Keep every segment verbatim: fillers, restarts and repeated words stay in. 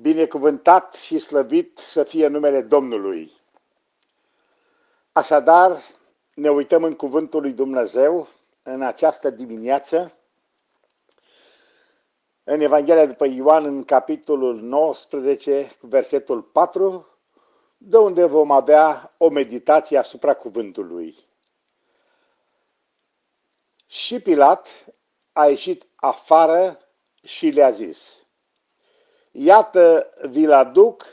Binecuvântat și slăvit să fie numele Domnului. Așadar, ne uităm în cuvântul lui Dumnezeu în această dimineață, în Evanghelia după Ioan, în capitolul nouăsprezece, versetul patru, de unde vom avea o meditație asupra cuvântului. Și Pilat a ieșit afară și le-a zis: iată, vi-l aduc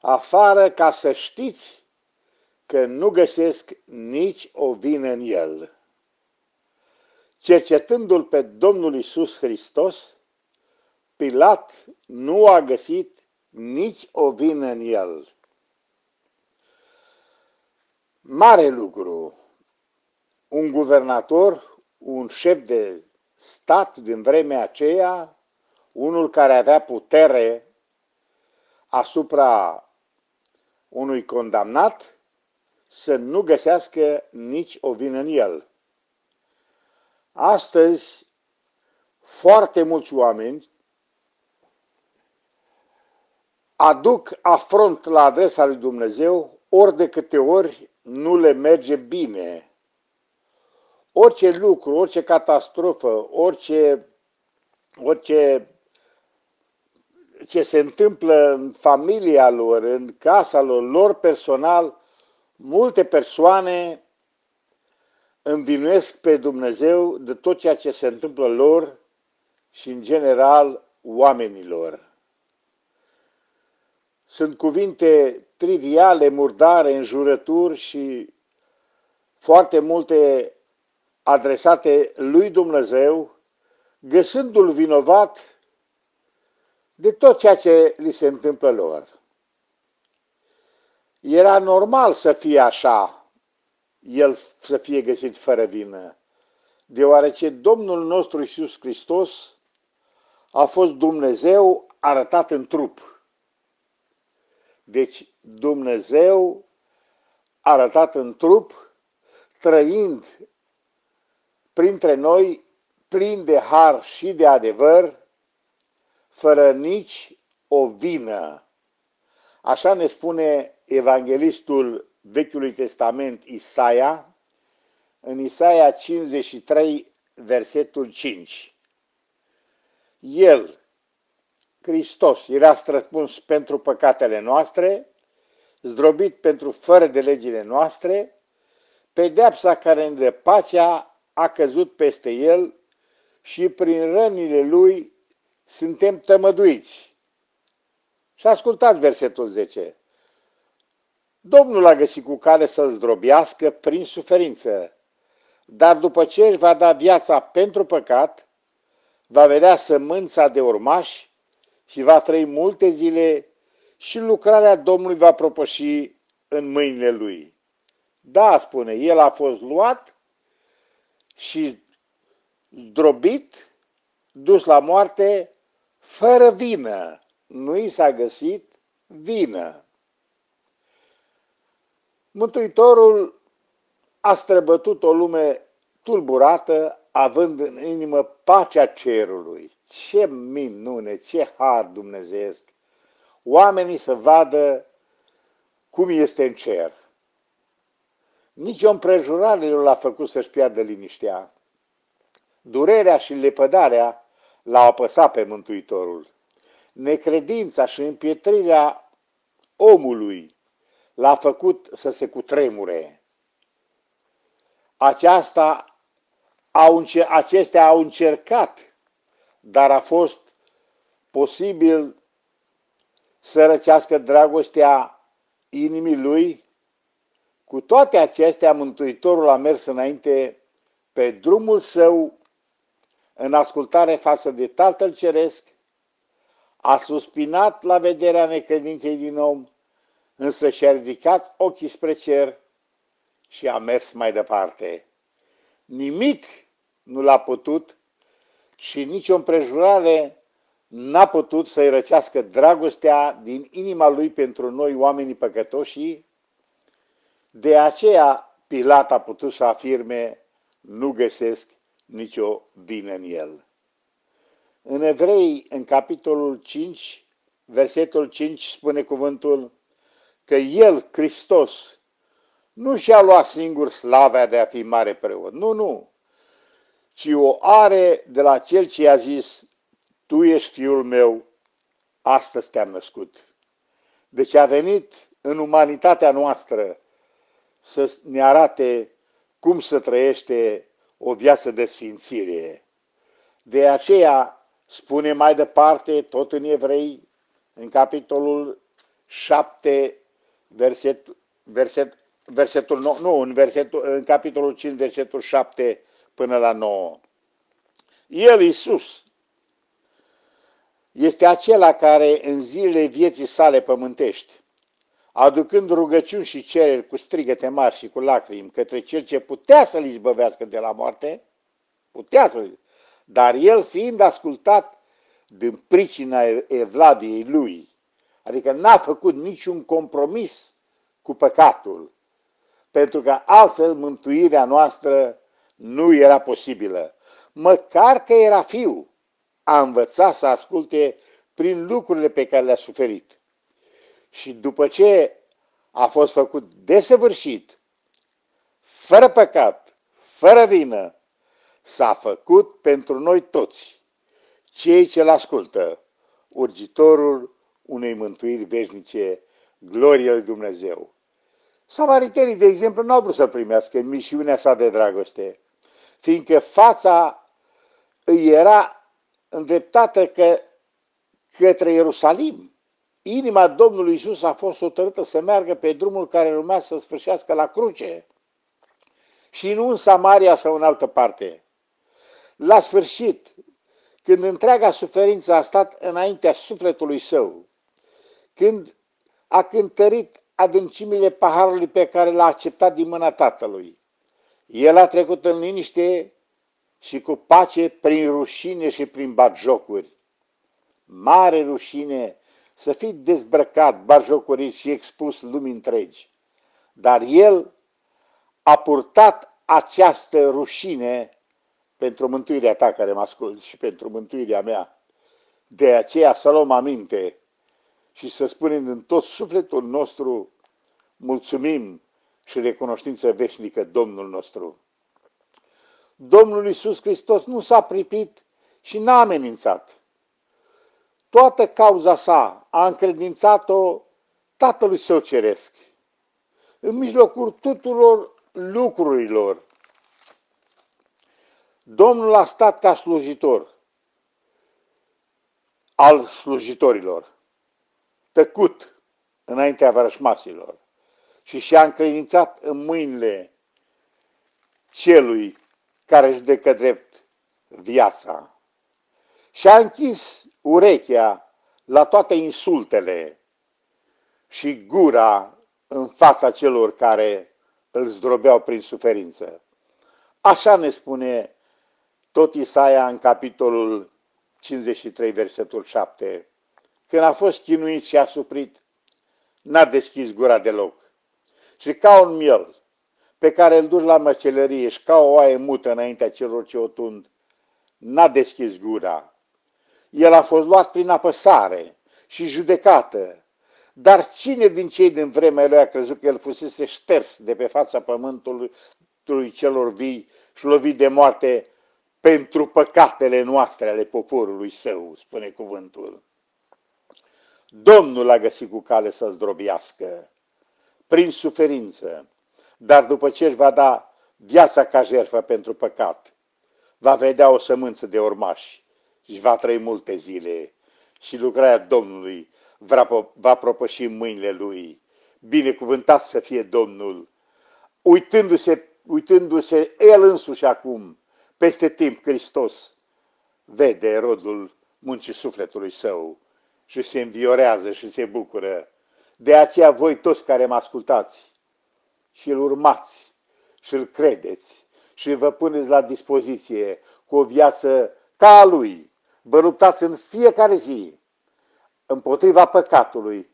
afară ca să știți că nu găsesc nici o vină în el. Cercetându-l pe Domnul Iisus Hristos, Pilat nu a găsit nici o vină în el. Mare lucru! Un guvernator, un șef de stat din vremea aceea, unul care avea putere asupra unui condamnat, să nu găsească nici o vină în el. Astăzi, foarte mulți oameni aduc afront la adresa lui Dumnezeu ori de câte ori nu le merge bine. Orice lucru, orice catastrofă, orice, orice ce se întâmplă în familia lor, în casa lor, lor personal, multe persoane învinuiesc pe Dumnezeu de tot ceea ce se întâmplă lor și, în general, oamenilor. Sunt cuvinte triviale, murdare, înjurături și foarte multe adresate lui Dumnezeu, găsându-L vinovat de tot ceea ce li se întâmplă lor. Era normal să fie așa, el să fie găsit fără vină, deoarece Domnul nostru Iisus Hristos a fost Dumnezeu arătat în trup. Deci Dumnezeu arătat în trup, trăind printre noi, plin de har și de adevăr, fără nici o vină. Așa ne spune evanghelistul Vechiului Testament Isaia, în Isaia cincizeci și trei, versetul cinci. El, Hristos, era străpuns pentru păcatele noastre, zdrobit pentru fără de legile noastre, pedeapsa care ne dă pacea a căzut peste el și prin rănile lui suntem tămăduiți. Și ascultați versetul zece. Domnul a găsit cu cale să-l zdrobească prin suferință, dar după ce își va da viața pentru păcat, va vedea sămânța de urmași și va trăi multe zile și lucrarea Domnului va propăși în mâinile lui. Da, spune, el a fost luat și zdrobit, dus la moarte, fără vină, nu i s-a găsit vină. Mântuitorul a străbătut o lume tulburată, având în inimă pacea cerului. Ce minune, ce har dumnezeiesc! Oamenii să vadă cum este în cer. Nici o împrejurare nu l-a făcut să-și piardă liniștea. Durerea și lepădarea l-au apăsat pe Mântuitorul. Necredința și împietrirea omului l-a făcut să se cutremure. Aceasta, au, acestea au încercat, dar a fost posibil să răcească dragostea inimii lui. Cu toate acestea, Mântuitorul a mers înainte pe drumul său, în ascultare față de Tatăl Ceresc, a suspinat la vederea necredinței din om, însă și-a ridicat ochii spre cer și a mers mai departe. Nimic nu l-a putut și nicio împrejurare n-a putut să-i răcească dragostea din inima lui pentru noi, oamenii păcătoși. De aceea Pilat a putut să afirme: nu găsesc nicio vină în el. În Evrei, în capitolul cinci, versetul cinci spune cuvântul că El, Hristos, nu și-a luat singur slava de a fi mare preot, nu, nu, ci o are de la Cel ce i-a zis, tu ești Fiul meu, astăzi te-am născut. Deci a venit în umanitatea noastră să ne arate cum să trăiește o viață de sfințire. De aceea spune mai departe, tot în Evrei, în capitolul șapte, verset, verset, versetul nouă, nu, în, versetul, în capitolul cinci, versetul șapte până la nouă. El, Iisus, este acela care în zilele vieții sale pământești, aducând rugăciuni și cereri cu strigăte mari și cu lacrimi către Cel ce putea să-L izbăvească de la moarte, putea să-L, dar El fiind ascultat din pricina evlaviei Lui, adică n-a făcut niciun compromis cu păcatul, pentru că altfel mântuirea noastră nu era posibilă. Măcar că era Fiu, a învățat să asculte prin lucrurile pe care le-a suferit. Și după ce a fost făcut desăvârșit, fără păcat, fără vină, s-a făcut pentru noi toți, cei ce-L ascultă, urgitorul unei mântuiri veșnice, glorie lui Dumnezeu. Samaritenii, de exemplu, n-au vrut să primească misiunea sa de dragoste, fiindcă fața îi era îndreptată că, către Ierusalim. Inima Domnului Iisus a fost hotărâtă să meargă pe drumul care urma să sfârșească la cruce și nu în Samaria sau în altă parte. La sfârșit, când întreaga suferință a stat înaintea sufletului său, când a cântărit adâncimile paharului pe care l-a acceptat din mâna Tatălui, El a trecut în liniște și cu pace prin rușine și prin batjocuri. Mare rușine să fii dezbrăcat, barjocorit și expus lumii întregi. Dar El a purtat această rușine pentru mântuirea ta care mă asculți și pentru mântuirea mea. De aceea să luăm aminte și să spunem în tot sufletul nostru mulțumim și recunoștință veșnică Domnul nostru. Domnul Iisus Hristos nu s-a pripit și n-a amenințat. Toată cauza sa a încredințat-o Tatălui Său Ceresc. În mijlocul tuturor lucrurilor, Domnul a stat ca slujitor al slujitorilor, tăcut înaintea vrășmașilor și și-a încredințat în mâinile celui care judecă drept viața. Și-a închis urechea la toate insultele și gura în fața celor care îl zdrobeau prin suferință. Așa ne spune tot Isaia în capitolul cincizeci și trei, versetul șapte. Când a fost chinuit și a suferit, n-a deschis gura deloc. Și ca un miel pe care îl duci la măcelărie și ca o oaie mută înaintea celor ce o tund, n-a deschis gura. El a fost luat prin apăsare și judecată, dar cine din cei din vremea lui a crezut că el fusese șters de pe fața pământului celor vii și lovit de moarte pentru păcatele noastre ale poporului său, spune cuvântul. Domnul l-a găsit cu cale să zdrobească prin suferință, dar după ce își va da viața ca jertfă pentru păcat, va vedea o sămânță de urmași. Și va trăi multe zile și lucrarea Domnului va propăși mâinile Lui. Binecuvântat să fie Domnul, uitându-se, uitându-se El însuși acum, peste timp Hristos, vede rodul muncii sufletului Său și se înviorează și se bucură. De aceea voi toți care mă ascultați și îl urmați și îl credeți și vă puneți la dispoziție cu o viață ca a Lui, vă luptați în fiecare zi împotriva păcatului.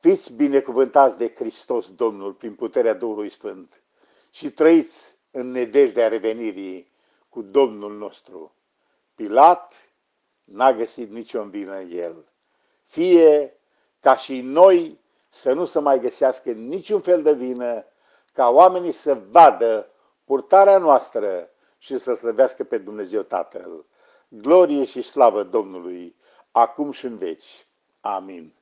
Fiți binecuvântați de Hristos Domnul prin puterea Duhului Sfânt și trăiți în nedejdea revenirii cu Domnul nostru. Pilat n-a găsit nicio vină în el, fie ca și noi să nu se mai găsească niciun fel de vină, ca oamenii să vadă purtarea noastră și să slăvească pe Dumnezeu Tatăl. Glorie și slavă Domnului, acum și în veci. Amin.